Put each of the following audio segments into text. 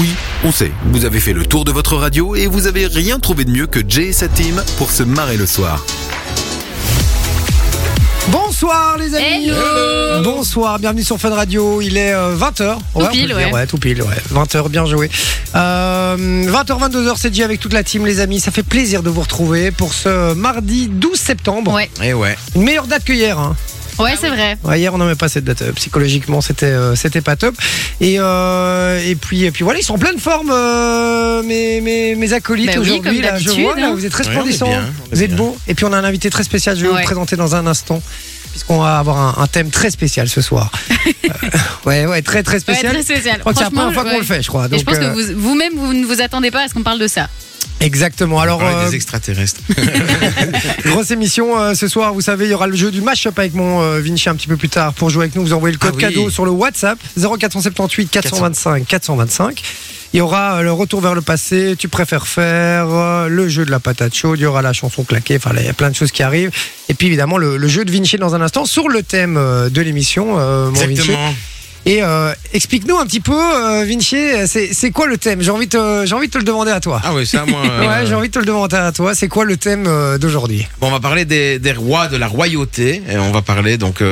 Oui, on sait, vous avez fait le tour de votre radio et vous avez rien trouvé de mieux que Jay et sa team pour se marrer le soir. Bonsoir les amis. Hello. Bonsoir, bienvenue sur Fun Radio. Il est 20h. Ouais, tout pile, ouais. 20h, bien joué. 20h, 22h, c'est Jay avec toute la team, les amis. Ça fait plaisir de vous retrouver pour ce mardi 12 septembre. Ouais. Et ouais. Une meilleure date que hier, hein. Ouais, c'est vrai. Ouais, hier, on n'en met pas cette date. Psychologiquement, c'était pas top. Et puis voilà, ils sont en pleine forme, mes acolytes aujourd'hui. Là, je vois, là, vous êtes resplendissants. Ouais, vous êtes beaux. Et puis, on a un invité très spécial. Je vais vous présenter dans un instant, puisqu'on va avoir un thème très spécial ce soir. Très très spécial. Ouais, très spécial. Je crois que c'est la première fois qu'on le fait, je crois. Donc, et je pense que vous-même, vous ne vous attendez pas à ce qu'on parle de ça. Exactement. Alors des extraterrestres. Grosse émission ce soir, vous savez, il y aura le jeu du match-up avec mon Vinci un petit peu plus tard. Pour jouer avec nous, vous envoyez le code cadeau sur le WhatsApp 0478 425 425. Il y aura le retour vers le passé, tu préfères faire, le jeu de la patate chaude, il y aura la chanson claquée, enfin il y a plein de choses qui arrivent. Et puis évidemment le jeu de Vinci dans un instant sur le thème de l'émission, mon Vinci. Et explique-nous un petit peu, Vinci, c'est quoi le thème ? J'ai envie de te le demander à toi. Ah oui, ça moi. Ouais, j'ai envie de te le demander à toi. C'est quoi le thème d'aujourd'hui ? Bon, on va parler des rois, de la royauté. Et on va parler donc.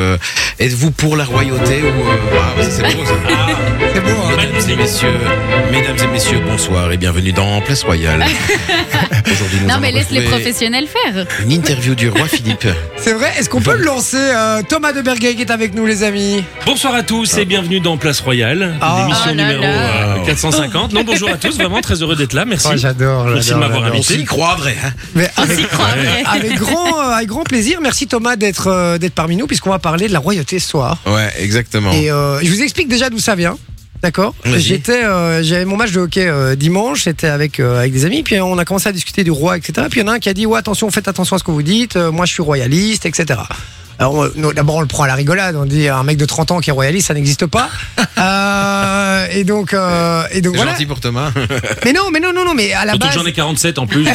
Êtes-vous pour la royauté ou ça, c'est beau ça. Ah, c'est beau. Hein. Mesdames et messieurs, bonsoir et bienvenue dans Place Royale. Aujourd'hui, nous laisse les professionnels faire. Une interview du roi Philippe. C'est vrai. Est-ce qu'on peut le lancer ? Thomas de Bergeyck est avec nous, les amis. Bonsoir à tous et bienvenue dans Place Royale, l'émission numéro 450. Non, bonjour à tous, vraiment très heureux d'être là, merci. Oh, j'adore. Merci de m'avoir invité. On s'y croirait. Hein. Mais avec grand plaisir, merci Thomas d'être parmi nous, puisqu'on va parler de la royauté ce soir. Ouais, exactement. Et je vous explique déjà d'où ça vient. D'accord. Vas-y. J'avais mon match de hockey dimanche, c'était avec des amis, puis on a commencé à discuter du roi, etc. Puis il y en a un qui a dit ouais, attention, faites attention à ce que vous dites, moi je suis royaliste, etc. Alors, d'abord, on le prend à la rigolade. On dit un mec de 30 ans qui est royaliste, ça n'existe pas. Et donc c'est voilà. Gentil pour Thomas. Mais non. Mais à la surtout base. J'en ai 47 en plus. Donc...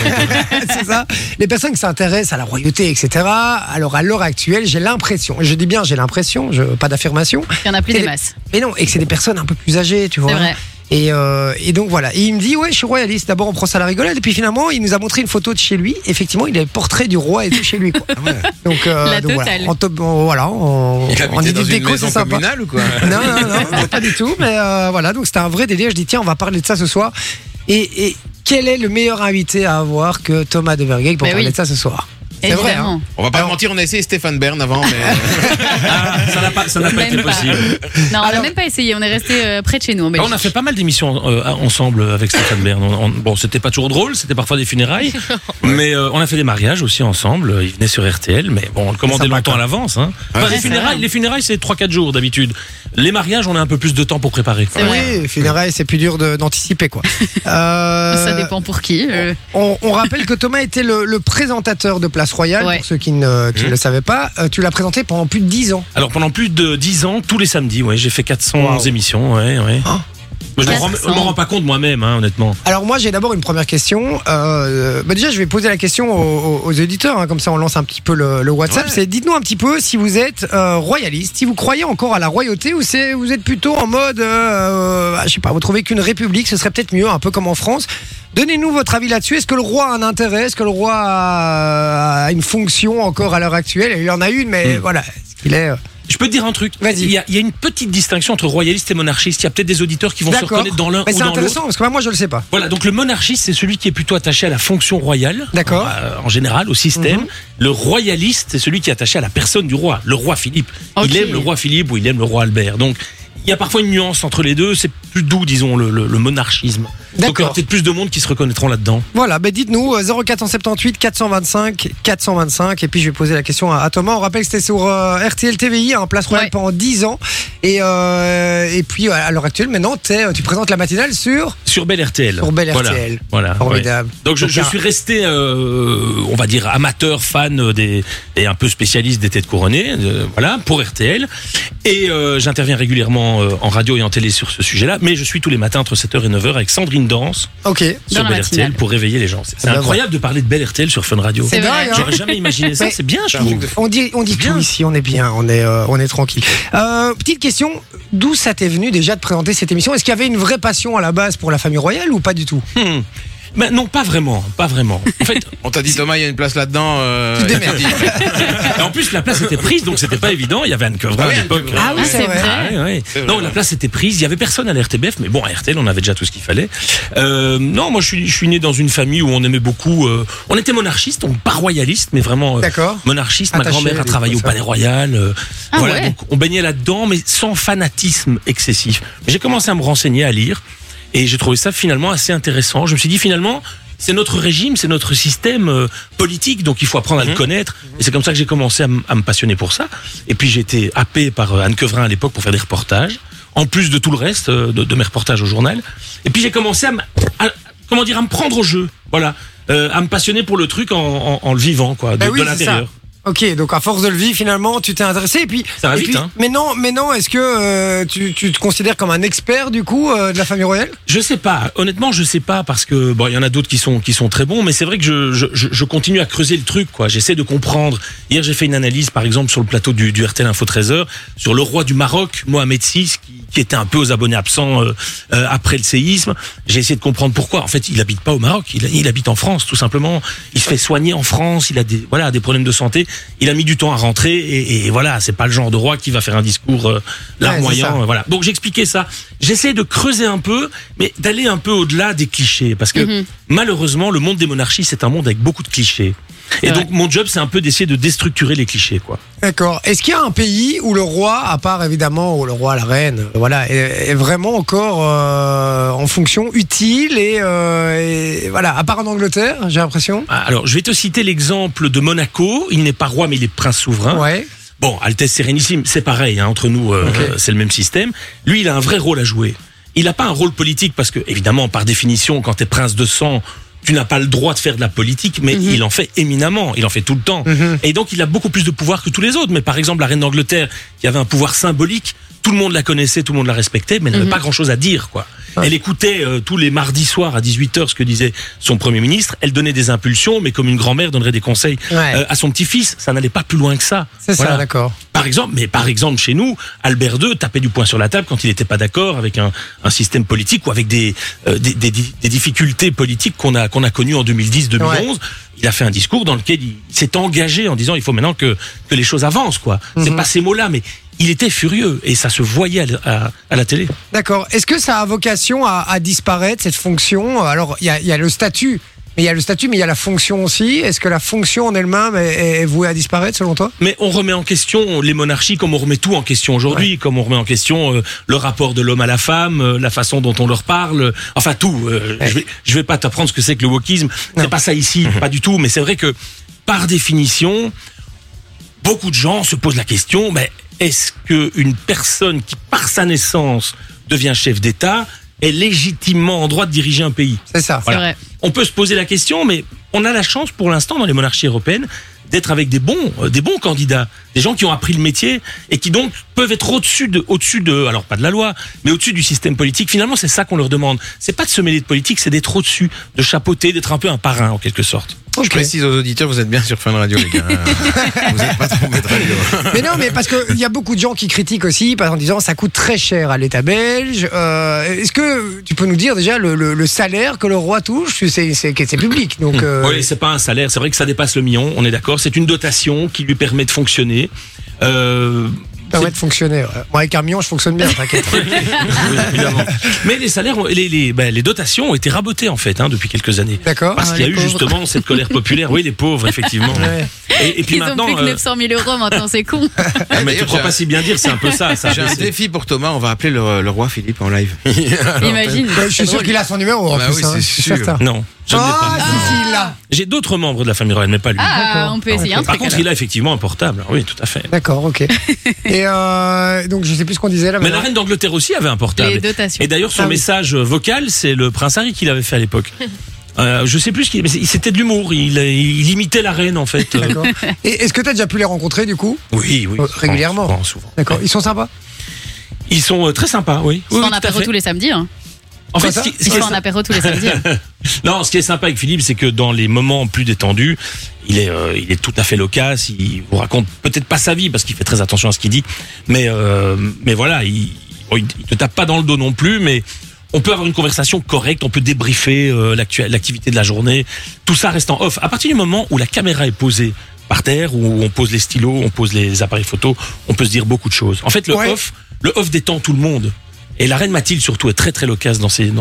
c'est ça. Les personnes qui s'intéressent à la royauté, etc. Alors, à l'heure actuelle, j'ai l'impression. Je dis bien, j'ai l'impression. Pas d'affirmation. Il y en a plus des masses. Mais non, et que c'est des personnes un peu plus âgées, tu vois. C'est vrai. Et donc voilà. Et il me dit ouais, je suis royaliste. D'abord on prend ça à la rigolade. Et puis finalement il nous a montré une photo de chez lui. Effectivement il a le portrait du roi et tout chez lui quoi. Ouais. Donc voilà. On dit des déco, c'est sympa. Ou quoi non, pas du tout. Mais voilà, donc c'était un vrai délire. Je dis tiens on va parler de ça ce soir. Et quel est le meilleur invité à avoir que Thomas de Bergeyck pour parler de ça ce soir? C'est évidemment. Vrai, hein. On va pas mentir, on a essayé Stéphane Bern avant, mais ça n'a pas été possible. Non, on n'a même pas essayé, on est resté près de chez nous en Belgique. On a fait pas mal d'émissions ensemble avec Stéphane Bern. Bon, c'était pas toujours drôle, c'était parfois des funérailles, mais on a fait des mariages aussi ensemble. Il venait sur RTL, mais bon, on le commandait longtemps à l'avance. Hein. Ouais. Enfin, les funérailles, c'est 3-4 jours d'habitude. Les mariages, on a un peu plus de temps pour préparer. C'est vrai. Oui, funérailles, c'est plus dur d'anticiper, quoi. Ça dépend pour qui. On rappelle que Thomas était le présentateur de Place Royale, pour ceux qui ne le savaient pas. Tu l'as présenté pendant plus de 10 ans. Alors pendant plus de 10 ans, tous les samedis, j'ai fait 411 émissions. Ouais. Hein? Moi, je ne m'en rends pas compte moi-même, hein, honnêtement. Alors moi j'ai d'abord une première question. Déjà je vais poser la question aux auditeurs, hein, comme ça on lance un petit peu le WhatsApp. Ouais. C'est dites-nous un petit peu si vous êtes royaliste, si vous croyez encore à la royauté ou si vous êtes plutôt en mode, je ne sais pas, vous trouvez qu'une république ce serait peut-être mieux, un peu comme en France. Donnez-nous votre avis là-dessus. Est-ce que le roi a un intérêt ? Est-ce que le roi a une fonction encore à l'heure actuelle ? Il en a une, mais voilà. Est-ce qu'il est... Je peux te dire un truc. Vas-y. Il y a une petite distinction entre royaliste et monarchiste. Il y a peut-être des auditeurs qui vont se reconnaître dans l'un ou dans l'autre. Mais c'est intéressant parce que moi je le sais pas. Voilà, donc le monarchiste c'est celui qui est plutôt attaché à la fonction royale. D'accord. En général au système. Le royaliste c'est celui qui est attaché à la personne du roi, le roi Philippe. Okay. Il aime le roi Philippe ou il aime le roi Albert. Donc il y a parfois une nuance entre les deux, c'est plus doux, disons, le monarchisme. D'accord. Donc il y aura peut-être plus de monde qui se reconnaîtront là-dedans. Voilà, ben dites-nous, 0478 425 425, et puis je vais poser la question à Thomas. On rappelle que c'était sur RTL TVI, hein, Place Royale pendant 10 ans, et puis à l'heure actuelle, maintenant, tu présentes la matinale sur Bel RTL. Sur Bel RTL, voilà, formidable. Ouais. Donc je suis resté, on va dire, amateur, fan et un peu spécialiste des têtes couronnées, voilà, pour RTL, et j'interviens régulièrement en radio et en télé sur ce sujet-là, mais je suis tous les matins entre 7h et 9h avec Sandrine Sandrine Dans sur Bel RTL pour réveiller les gens. C'est incroyable de parler de Bel RTL sur Fun Radio. C'est vrai, hein. J'aurais jamais imaginé ça. C'est bien, je trouve. On dit tout ici, on est bien, on est tranquille. Petite question, d'où ça t'est venu déjà de présenter cette émission? Est-ce qu'il y avait une vraie passion à la base pour la famille royale ou pas du tout? Ben non, pas vraiment. En fait, on t'a dit Thomas, il y a une place là-dedans. Tu te démerdes. En plus, la place était prise, donc c'était pas évident. Il y avait Anne Covra à l'époque. Ah oui, c'est vrai. C'est vrai. Non, la place était prise. Il y avait personne à la RTBF, mais bon, à RTL, on avait déjà tout ce qu'il fallait. Non, moi, je suis né dans une famille où on aimait beaucoup. On était monarchiste, on pas royaliste, mais vraiment monarchiste. Attaché, ma grand-mère a travaillé au Palais Royal. Donc on baignait là-dedans, mais sans fanatisme excessif. J'ai commencé à me renseigner, à lire. Et j'ai trouvé ça finalement assez intéressant. Je me suis dit finalement, c'est notre régime, c'est notre système politique, donc il faut apprendre à le connaître. Et c'est comme ça que j'ai commencé à me passionner pour ça. Et puis j'ai été happé par Anne Quevrin à l'époque pour faire des reportages, en plus de tout le reste de mes reportages au journal. Et puis j'ai commencé à me prendre au jeu, à me passionner pour le truc en le vivant, de l'intérieur. Ça. Ok, donc à force de le vivre, finalement, tu t'es intéressé et puis. Ça va vite, hein. Mais non, est-ce que tu te considères comme un expert du coup de la famille royale ? Je sais pas. Honnêtement, je sais pas parce que bon, il y en a d'autres qui sont très bons, mais c'est vrai que je continue à creuser le truc, quoi. J'essaie de comprendre. Hier, j'ai fait une analyse, par exemple, sur le plateau du RTL Info 13h sur le roi du Maroc, Mohammed VI, qui était un peu aux abonnés absents après le séisme. J'ai essayé de comprendre pourquoi. En fait, il habite pas au Maroc, il habite en France, tout simplement. Il se fait soigner en France. Il a des problèmes de santé. Il a mis du temps à rentrer et voilà, c'est pas le genre de roi qui va faire un discours larmoyant. Donc j'expliquais ça. J'essaie de creuser un peu, mais d'aller un peu au-delà des clichés, parce que malheureusement, le monde des monarchies, c'est un monde avec beaucoup de clichés. Et donc mon job, c'est un peu d'essayer de déstructurer les clichés, quoi. D'accord. Est-ce qu'il y a un pays où le roi, à part évidemment où le roi, la reine, est vraiment encore en fonction utile et à part en Angleterre, j'ai l'impression. Alors je vais te citer l'exemple de Monaco. Il n'est pas roi, mais il est prince souverain. Ouais. Bon, Altesse Sérénissime, c'est pareil, hein, entre nous, c'est le même système. Lui, il a un vrai rôle à jouer. Il n'a pas un rôle politique parce que, évidemment, par définition, quand t'es prince de sang, tu n'as pas le droit de faire de la politique, mais il en fait éminemment, il en fait tout le temps. Et donc, il a beaucoup plus de pouvoir que tous les autres. Mais par exemple, la reine d'Angleterre, qui avait un pouvoir symbolique, tout le monde la connaissait, tout le monde la respectait, mais elle n'avait pas grand-chose à dire, quoi. Ouais. Elle écoutait tous les mardis soirs à 18h ce que disait son Premier ministre. Elle donnait des impulsions, mais comme une grand-mère donnerait des conseils à son petit-fils, ça n'allait pas plus loin que ça. C'est ça, d'accord. Par exemple, chez nous, Albert II tapait du poing sur la table quand il n'était pas d'accord avec un système politique ou avec des difficultés politiques qu'on a connues en 2010-2011. Ouais. Il a fait un discours dans lequel il s'est engagé en disant il faut maintenant que les choses avancent, quoi. C'est pas ces mots-là, mais il était furieux et ça se voyait à la télé. D'accord. Est-ce que ça a vocation à disparaître, cette fonction ? Alors, il y a le statut. Mais il y a le statut, mais il y a la fonction aussi. Est-ce que la fonction en elle-même est vouée à disparaître, selon toi ? Mais on remet en question les monarchies comme on remet tout en question aujourd'hui, comme on remet en question le rapport de l'homme à la femme, la façon dont on leur parle, enfin tout. Je vais pas t'apprendre ce que c'est que le wokisme. C'est pas ça ici, pas du tout. Mais c'est vrai que, par définition, beaucoup de gens se posent la question, mais est-ce qu'une personne qui, par sa naissance, devient chef d'État est légitimement en droit de diriger un pays? C'est ça, c'est vrai. On peut se poser la question, mais on a la chance pour l'instant dans les monarchies européennes d'être avec des bons candidats, des gens qui ont appris le métier et qui donc peuvent être au-dessus de, alors pas de la loi, mais au-dessus du système politique. Finalement, c'est ça qu'on leur demande. C'est pas de se mêler de politique, c'est d'être au-dessus, de chapeauter, d'être un peu un parrain en quelque sorte. Okay. Je précise aux auditeurs, vous êtes bien sur Fun Radio, les gars. Vous n'êtes pas trompés de radio. Mais non, mais parce qu'il y a beaucoup de gens qui critiquent aussi, en disant ça coûte très cher à l'État belge. Est-ce que tu peux nous dire déjà le salaire que le roi touche ? C'est public. Donc, Oui, c'est pas un salaire. C'est vrai que ça dépasse le million, on est d'accord. C'est une dotation qui lui permet de fonctionner. De fonctionner. Moi, avec un million, je fonctionne bien, t'inquiète. Oui, évidemment. Mais les salaires, les dotations ont été rabotées, en fait, depuis quelques années. D'accord. Parce qu'il y a eu justement cette colère populaire. Oui, les pauvres, effectivement. Ouais. Et puis ils maintenant. Ils ont plus que 900 000 euros maintenant, c'est con. Mais tu crois pas si bien dire, c'est un peu ça. J'ai un défi pour Thomas, on va appeler le roi Philippe en live. Alors, imagine. Je suis sûr qu'il a son numéro. Bah oui, c'est sûr. Non. Si, là. J'ai d'autres membres de la famille royale, mais pas lui. On peut essayer un truc. Par contre, il a effectivement un portable. Oui, tout à fait. D'accord, ok. Et donc, je sais plus ce qu'on disait là. Mais la reine d'Angleterre aussi avait un portable. Et d'ailleurs, son message vocal, c'est le prince Henrik qui l'avait fait à l'époque. Je sais plus ce qu'il... C'était de l'humour. Il imitait la reine, en fait. D'accord. Et est-ce que tu as déjà pu les rencontrer, du coup ? Oui. Régulièrement ? Souvent. D'accord. Ils sont sympas ? Ils sont très sympas, oui. Ils sont en apéro tous les samedis, hein. En fait, ils font un apéro tous les samedis. Non, ce qui est sympa avec Philippe, c'est que dans les moments plus détendus, il est tout à fait loquace. Il vous raconte peut-être pas sa vie parce qu'il fait très attention à ce qu'il dit, mais voilà, il te tape pas dans le dos non plus, mais on peut avoir une conversation correcte, on peut débriefer l'activité de la journée, tout ça restant off. À partir du moment où la caméra est posée par terre, où on pose les stylos, on pose les appareils photos, on peut se dire beaucoup de choses. En fait, le off détend tout le monde. Et la reine Mathilde, surtout, est très très loquace dans ces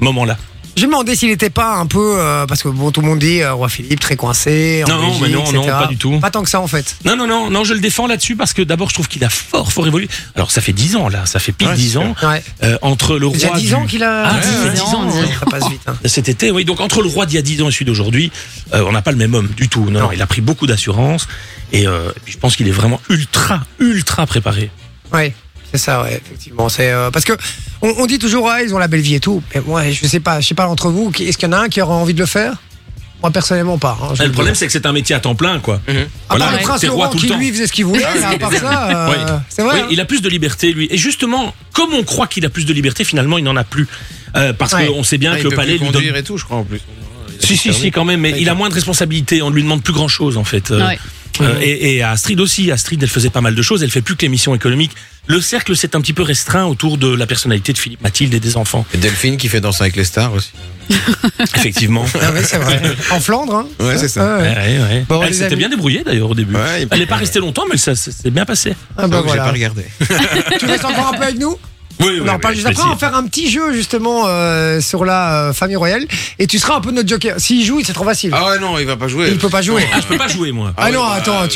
moments-là. Je me demandais s'il n'était pas un peu... parce que bon, tout le monde dit roi Philippe, très coincé, en Belgique, mais non, pas du tout. Pas tant que ça, en fait. Non, je le défends là-dessus parce que d'abord, je trouve qu'il a fort évolué. Alors, ça fait 10 ans, là. Ça fait pile 10 ans. Ouais. Entre le roi... Il y a 10 ans qu'il a... Ah, 10 ans. Ça passe vite. Hein. Cet été, oui. Donc, entre le roi d'il y a 10 ans et celui d'aujourd'hui, on n'a pas le même homme du tout. Non, il a pris beaucoup d'assurance. Et je pense qu'il est vraiment ultra préparé. Oui. C'est ça, ouais, effectivement. C'est parce que on dit toujours ils ont la belle vie et tout. Mais moi, je sais pas entre vous, est-ce qu'il y en a un qui aura envie de le faire? Moi personnellement pas. Hein, le problème c'est que c'est un métier à temps plein, quoi. Mmh. Voilà, le prince roi tout le temps. Lui faisait ce qu'il voulait. À part ça, oui. C'est vrai. Oui, hein. Il a plus de liberté lui. Et justement, comme on croit qu'il a plus de liberté, finalement, il n'en a plus parce qu'on sait bien que le palais lui donne et tout, je crois en plus. Si quand même. Mais il a moins de responsabilités. On ne lui demande plus grand chose en fait. Ouais. Et à Astrid aussi. Astrid, elle faisait pas mal de choses. Elle fait plus que l'émission économique. Le cercle s'est un petit peu restreint autour de la personnalité de Philippe, Mathilde et des enfants. Et Delphine qui fait Danser avec les stars aussi. Effectivement. Ah ouais, c'est vrai. En Flandre, hein. Ouais, c'est ça. Ouais. Bon, elle s'était bien débrouillée d'ailleurs au début. Ouais, elle n'est pas restée longtemps, mais ça s'est bien passé. Ah bah voilà. J'ai pas regardé. Tu restes encore un peu avec nous? Oui, on parle juste après, on va faire un petit jeu justement sur la famille royale et tu seras un peu notre joker. S'il joue, c'est trop facile. Ah ouais, non, il va pas jouer. Il peut pas jouer. Je peux pas jouer moi. Attends,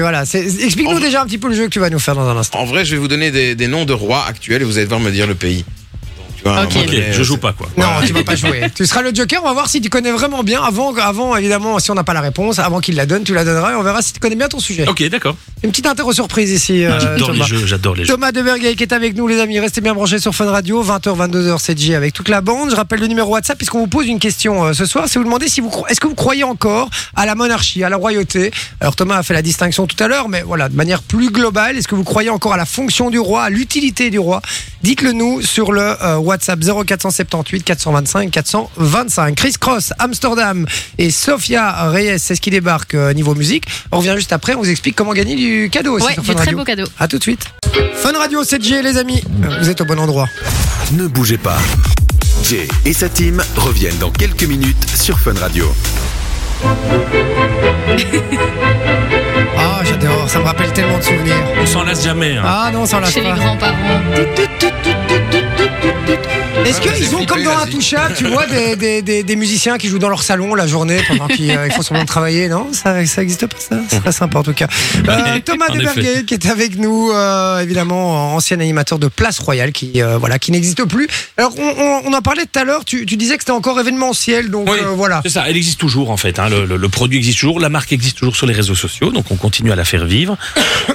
voilà, explique-nous déjà un petit peu le jeu que tu vas nous faire dans un instant. En vrai, je vais vous donner des noms de rois actuels et vous allez devoir me dire le pays. Ok, je joue pas quoi. Non, tu vas pas jouer. Tu seras le joker, on va voir si tu connais vraiment bien. Avant évidemment, si on n'a pas la réponse, avant qu'il la donne, tu la donneras et on verra si tu connais bien ton sujet. Ok, d'accord. Une petite interro surprise ici. J'adore les jeux. Thomas de Bergeyck est avec nous, les amis. Restez bien branchés sur Fun Radio, 20h, 22h, 7G avec toute la bande. Je rappelle le numéro WhatsApp puisqu'on vous pose une question ce soir. C'est vous demander est-ce que vous croyez encore à la monarchie, à la royauté. Alors Thomas a fait la distinction tout à l'heure, mais voilà, de manière plus globale, est-ce que vous croyez encore à la fonction du roi, à l'utilité du roi? Dites-le nous sur le WhatsApp 0478 425 425. Chris Cross, Amsterdam et Sofia Reyes, c'est ce qui débarque niveau musique. On revient juste après, on vous explique comment gagner du cadeau aussi sur Fun Radio. Très beau cadeau. A tout de suite. Fun Radio, 7G les amis, vous êtes au bon endroit. Ne bougez pas. Jay et sa team reviennent dans quelques minutes sur Fun Radio. Ah, j'adore, ça me rappelle tellement de souvenirs. On s'en lasse jamais. Hein. Ah non, on s'en lasse pas. Chez les grands-parents. Est-ce qu'ils ont comme dans un touchable, tu vois, des musiciens qui jouent dans leur salon la journée pendant qu'ils font semblant de travailler? Non, ça existe pas ça. C'est pas sympa en tout cas. Thomas de Bergeyck qui est avec nous, évidemment ancien animateur de Place Royale qui n'existe plus. Alors on en parlait tout à l'heure. Tu disais que c'était encore événementiel, donc voilà. C'est ça. Elle existe toujours en fait. Hein, le produit existe toujours, la marque existe toujours sur les réseaux sociaux, donc on continue à la faire vivre.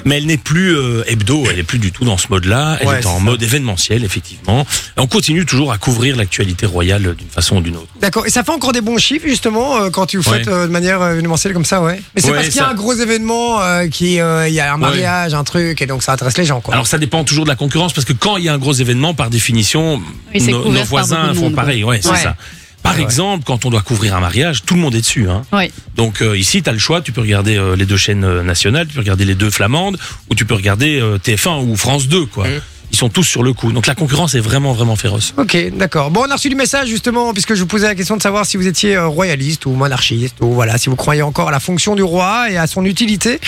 Mais elle n'est plus hebdo. Elle n'est plus du tout dans ce mode-là. Elle est en mode événementiel effectivement. Et on continue toujours à couvrir l'actualité royale d'une façon ou d'une autre. D'accord, et ça fait encore des bons chiffres justement quand tu le faites de manière événementielle comme ça, ouais. Mais c'est parce qu'il y a un gros événement, il y a un mariage, un truc, et donc ça intéresse les gens, quoi. Alors ça dépend toujours de la concurrence parce que quand il y a un gros événement, par définition, nos voisins font pareil, c'est ça. Par exemple, quand on doit couvrir un mariage, tout le monde est dessus. Hein. Oui. Donc ici, tu as le choix, tu peux regarder les deux chaînes nationales, tu peux regarder les deux flamandes, ou tu peux regarder TF1 ou France 2, quoi. Mmh. Ils sont tous sur le coup. Donc la concurrence est vraiment, vraiment féroce. Ok, d'accord. Bon, on a reçu du message justement, puisque je vous posais la question de savoir si vous étiez royaliste ou monarchiste, ou voilà, si vous croyez encore à la fonction du roi et à son utilité.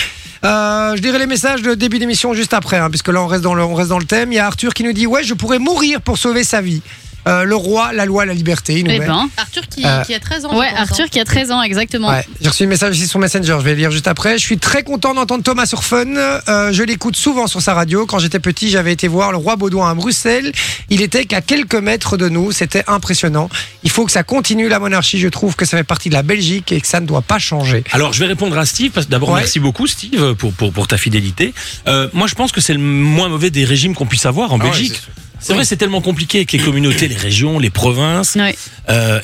Je dirai les messages de début d'émission juste après, hein, puisque là on reste dans le thème. Il y a Arthur qui nous dit « Ouais, je pourrais mourir pour sauver sa vie ». Le roi, la loi, la liberté. Arthur qui a 13 ans. Ouais, Arthur qui a 13 ans, exactement. Ouais, j'ai reçu un message ici sur Messenger, je vais le lire juste après. Je suis très content d'entendre Thomas sur Fun. Je l'écoute souvent sur sa radio. Quand j'étais petit, j'avais été voir le roi Baudouin à Bruxelles. Il était qu'à quelques mètres de nous. C'était impressionnant. Il faut que ça continue, la monarchie. Je trouve que ça fait partie de la Belgique et que ça ne doit pas changer. Alors, je vais répondre à Steve. Parce que d'abord, merci beaucoup, Steve, pour ta fidélité. Moi, je pense que c'est le moins mauvais des régimes qu'on puisse avoir en Belgique. C'est vrai, c'est tellement compliqué avec les communautés, les régions, les provinces et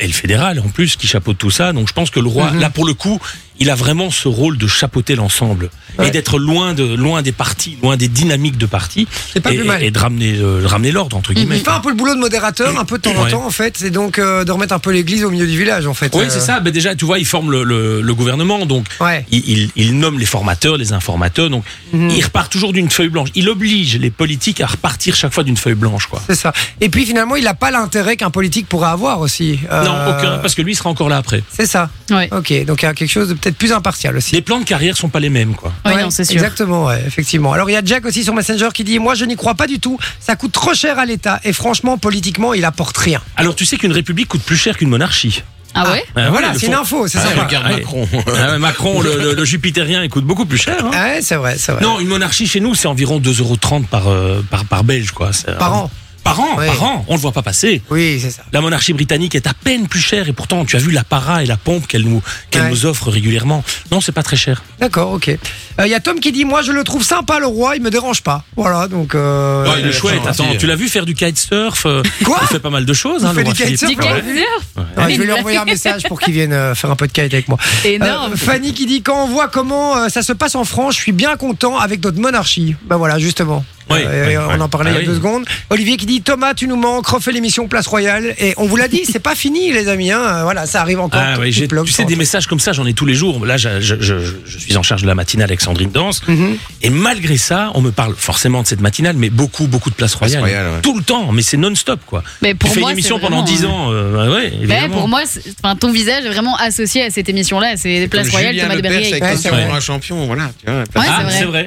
le fédéral en plus qui chapeaute tout ça. Donc je pense que le roi, là pour le coup, il a vraiment ce rôle de chapeauter l'ensemble et d'être loin des partis, loin des dynamiques de partis. C'est pas plus mal. Et de ramener l'ordre, entre guillemets. Il fait un peu le boulot de modérateur, un peu de temps en temps, en fait. C'est donc de remettre un peu l'église au milieu du village, en fait. Oui, c'est ça. Mais déjà, tu vois, il forme le gouvernement. Donc, il nomme les formateurs, les informateurs. Donc, il repart toujours d'une feuille blanche. Il oblige les politiques à repartir chaque fois d'une feuille blanche, quoi. C'est ça. Et puis, finalement, il n'a pas l'intérêt qu'un politique pourrait avoir aussi. Non, aucun. Parce que lui, il sera encore là après. C'est ça. Ouais. Ok. Donc, il y a quelque chose de peut-être plus impartial aussi. Les plans de carrière ne sont pas les mêmes, quoi. Oui, non, c'est sûr. Exactement, effectivement. Alors, il y a Jack aussi sur Messenger qui dit « Moi, je n'y crois pas du tout. Ça coûte trop cher à l'État. Et franchement, politiquement, il apporte rien. » Alors, tu sais qu'une république coûte plus cher qu'une monarchie. Ah ouais, voilà, c'est une info, c'est sympa. Regarde Macron. Macron, le jupitérien, il coûte beaucoup plus cher. Hein. Ah ouais, c'est vrai, c'est vrai. Non, une monarchie chez nous, c'est environ 2,30 € par Belge, quoi. C'est, par an. Par an, on ne le voit pas passer. Oui, c'est ça. La monarchie britannique est à peine plus chère et pourtant, tu as vu la para et la pompe qu'elle nous offre régulièrement. Non, c'est pas très cher. D'accord, ok. Il y a Tom qui dit, moi, je le trouve sympa, le roi, il me dérange pas. Voilà, donc. Il est chouette. Attends, tu l'as vu faire du kitesurf. Quoi ? Il fait pas mal de choses. Il fait du kitesurf. Je vais lui envoyer un message pour qu'il vienne faire un peu de kite avec moi. Énorme. Fanny qui dit, quand on voit comment ça se passe en France, je suis bien content avec notre monarchie. Ben voilà, justement. On en parlait il y a 2 secondes. Olivier qui dit Thomas, tu nous manques, refais l'émission Place Royale. Et on vous l'a dit, c'est pas fini, les amis. Hein. Voilà, ça arrive encore. Tu sais, des messages comme ça, j'en ai tous les jours. Là, je suis en charge de la matinale avec Sandrine Dans. Mm-hmm. Et malgré ça, on me parle forcément de cette matinale, mais beaucoup de Place Royale. Tout le temps, mais c'est non-stop, quoi. Mais pour tu fais une émission pendant 10 ans. Pour moi, ton visage est vraiment associé à cette émission-là. C'est Place Royale, Thomas de Bergeyck. C'est un champion, voilà.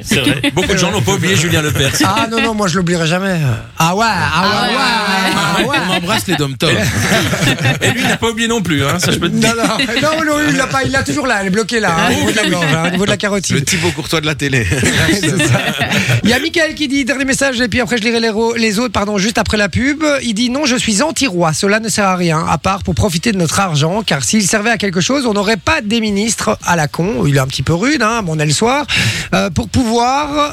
C'est vrai. Beaucoup de gens n'ont pas oublié Julien Lepers. Ah non, moi je l'oublierai jamais. Ah ouais. On embrasse les dom-toms. Et lui, il n'a pas oublié non plus, hein, ça je peux te dire. Non, il l'a pas, il l'a toujours là, elle est bloquée là, au niveau de la gorge, au niveau de la carotide. Le Thibaut Courtois de la télé. Il y a Michael qui dit, dernier message, et puis après je lirai les autres, pardon, juste après la pub. Il dit, non, je suis anti-roi, cela ne sert à rien, à part pour profiter de notre argent, car s'il servait à quelque chose, on n'aurait pas des ministres à la con, il est un petit peu rude, hein, mais on est le soir, pour pouvoir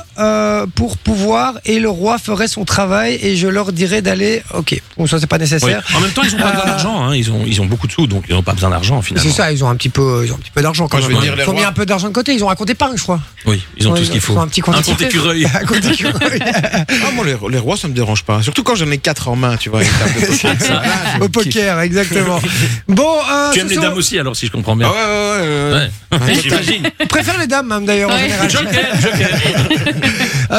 et le roi ferait son travail et je leur dirais d'aller. Ok, bon, ça c'est pas nécessaire. Oui. En même temps, ils ont pas besoin d'argent, hein. Ils ont beaucoup de sous, donc ils n'ont pas besoin d'argent finalement. C'est ça, ils ont un petit peu d'argent quand même. Ils ont mis un peu d'argent de côté, ils ont un compte épargne, je crois. Oui, ils ont tout ce qu'il faut. Ils ont un compte écureuil. Un compte écureuil. Ah, moi, les rois, ça me dérange pas. Surtout quand j'en ai 4 en main, tu vois. Au poker, exactement. Bon, tu aimes les dames aussi, alors si je comprends bien. Ouais. J'imagine. Préfère les dames même d'ailleurs en général. Joker.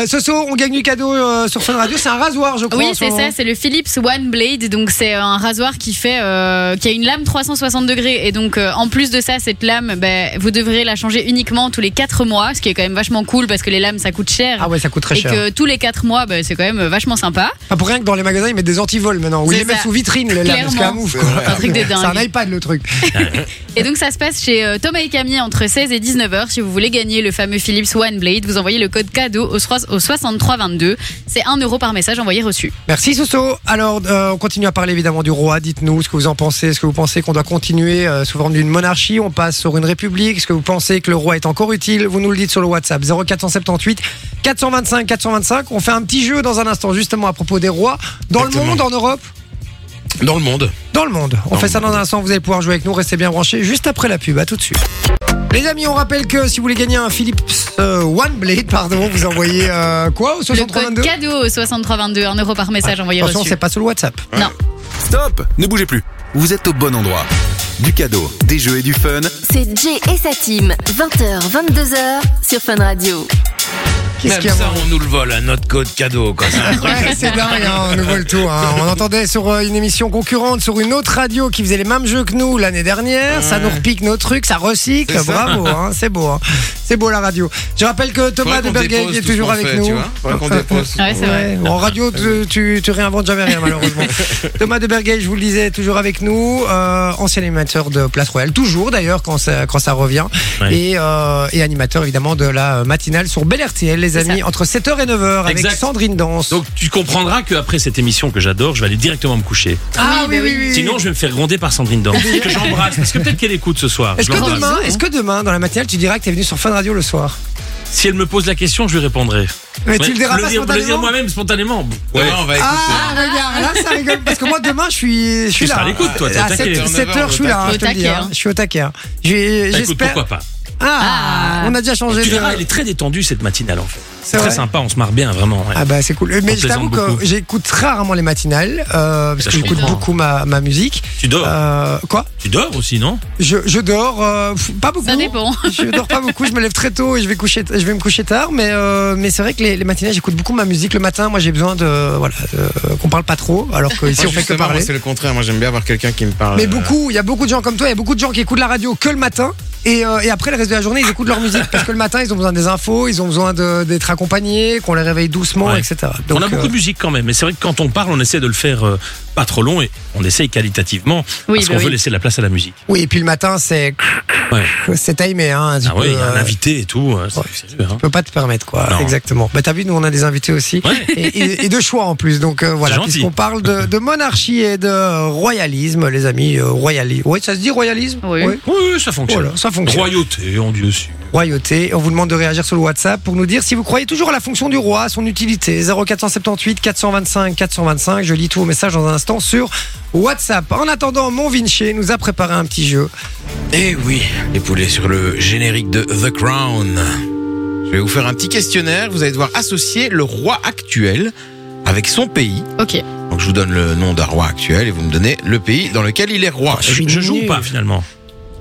Ce soir, on gagne du cadeau sur Fun Radio, c'est un rasoir je crois. Oui c'est ça, c'est le Philippe One Blade, donc c'est un rasoir qui a une lame 360 degrés et donc en plus de ça, cette lame vous devrez la changer uniquement tous les 4 mois, ce qui est quand même vachement cool parce que les lames ça coûte cher. Ah ouais, ça coûte très cher. Et que tous les 4 mois, c'est quand même vachement sympa. Pas pour rien que dans les magasins ils mettent des antivols maintenant, ou ils les mettent sous vitrine les lames, c'est un mouf quoi. Un truc de dingue. C'est un iPad le truc. Et donc ça se passe chez Thomas et Camille entre 16 et 19h, si vous voulez gagner le fameux Philippe One Blade, vous envoyez le code cadeau au 6322. C'est 1 € par message envoyé reçu. Merci Soso. Alors on continue à parler évidemment du roi. Dites-nous ce que vous en pensez. Est-ce que vous pensez qu'on doit continuer sous forme d'une monarchie? On passe sur une république. Est-ce que vous pensez que le roi est encore utile? Vous nous le dites sur le WhatsApp 0478 425 425. On fait un petit jeu dans un instant justement à propos des rois dans le monde, en Europe. Dans le monde. On fait ça dans un instant, vous allez pouvoir jouer avec nous, restez bien branchés juste après la pub, à tout de suite. Les amis, on rappelle que si vous voulez gagner un Philips One Blade, vous envoyez quoi au 6322 ? Le code cadeau au 6322, 1 € par message envoyé reçu. Attention, c'est pas sur le WhatsApp. Non. Stop, ne bougez plus, vous êtes au bon endroit. Du cadeau, des jeux et du fun. C'est Jay et sa team, 20h, 22h sur Fun Radio. Qu'est-ce même ça, on nous le vole, notre code cadeau. C'est dingue, on nous vole tout. On entendait sur une émission concurrente, sur une autre radio qui faisait les mêmes jeux que nous l'année dernière. Ça nous repique nos trucs, ça recycle. C'est ça. Bravo, c'est beau. C'est beau la radio. Je rappelle que Thomas de Bergeyck est toujours avec nous. C'est vrai. En radio, tu réinventes jamais rien, malheureusement. Thomas de Bergeyck, je vous le disais, toujours avec nous. Ancien animateur de Place Royale, toujours d'ailleurs, quand ça revient. Et animateur, évidemment, de la matinale sur Bel RTL. Les amis, entre 7h et 9h avec Sandrine Dans. Donc tu comprendras qu'après cette émission que j'adore, je vais aller directement me coucher. Ah oui. Sinon je vais me faire gronder par Sandrine Dans. Que j'embrasse, parce que peut-être qu'elle écoute ce soir. Est-ce que demain dans la matinale tu diras que t'es venu sur Fun Radio le soir? Si elle me pose la question, je lui répondrai. Mais tu le diras pas spontanément? Je vais le dire moi-même spontanément. Ouais, on va écouter. Ah regarde, là ça rigole parce que moi demain je suis là. Tu seras à l'écoute toi, t'es à 7h je suis là, je te le dis. Je suis au taquet. J'espère. Pourquoi pas? On a déjà changé de... Elle est très détendue cette matinale en fait. C'est très sympa, on se marre bien vraiment. Ouais. Ah bah c'est cool. Mais je t'avoue que j'écoute rarement les matinales parce que j'écoute beaucoup ma musique. Tu dors quoi? Tu dors aussi non? Je dors pas beaucoup. Ça dépend. Je dors pas beaucoup, je me lève très tôt et je vais me coucher tard. Mais c'est vrai que les matinales j'écoute beaucoup ma musique le matin. Moi j'ai besoin de qu'on parle pas trop alors que ici on fait que parler. Moi, c'est le contraire. Moi j'aime bien avoir quelqu'un qui me parle. Mais beaucoup, il y a beaucoup de gens comme toi, il y a beaucoup de gens qui écoutent la radio que le matin. Et après le reste de la journée ils écoutent leur musique parce que le matin ils ont besoin des infos, ils ont besoin d'être accompagnés, qu'on les réveille doucement, etc. Donc, on a beaucoup de musique quand même, mais c'est vrai que quand on parle on essaie de le faire pas trop long et on essaye qualitativement parce qu'on veut laisser de la place à la musique. Oui, et puis le matin c'est timé hein, il y a un invité et tout, c'est dur, hein. Tu peux pas te permettre quoi, non. Exactement. Bah t'as vu, nous on a des invités aussi et de choix en plus. Donc voilà, puisqu'on parle de monarchie et de royalisme les amis, royalisme. Oui, ça se dit royalisme. Oui, ça fonctionne. Voilà, ça fonctionne. Royauté, on dit aussi. Royauté. On vous demande de réagir sur le WhatsApp pour nous dire si vous croyez toujours à la fonction du roi, à son utilité. 0478 425 425. Je lis tous vos messages dans un instant sur WhatsApp. En attendant, mon Vinci nous a préparé un petit jeu. Eh oui, les poulets, sur le générique de The Crown. Je vais vous faire un petit questionnaire. Vous allez devoir associer le roi actuel avec son pays. Ok. Donc je vous donne le nom d'un roi actuel et vous me donnez le pays dans lequel il est roi. Je joue ou pas finalement?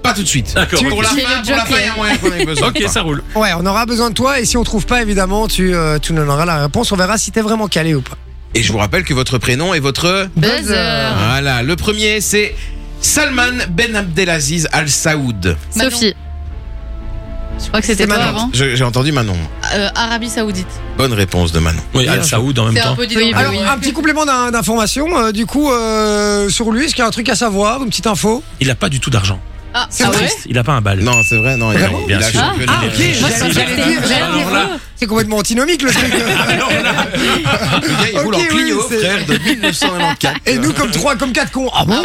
Pas tout de suite. D'accord. Pour la fin, il y a moyen qu'on ait besoin. Ok, ça roule. Ouais, on aura besoin de toi et si on trouve pas, évidemment, tu nous donneras la réponse. On verra si t'es vraiment calé ou pas. Et je vous rappelle que votre prénom est votre buzzer. Voilà. Le premier, c'est Salman Ben Abdelaziz Al Saoud. Sophie. Je crois que c'était toi avant. J'ai entendu Manon. Arabie Saoudite. Bonne réponse de Manon. Oui, Al Saoud en même temps. Un petit complément d'information. Du coup, sur lui, est-ce qu'il y a un truc à savoir, une petite info? Il a pas du tout d'argent. Ah, c'est vrai, il a pas un bal. Non, c'est vrai, non, il a championnat. Ah, ok, c'est complètement antinomique le truc. Le gars, il roule en Clio, frère, de 1994. Et nous, comme 3, comme 4 cons. Ah bon?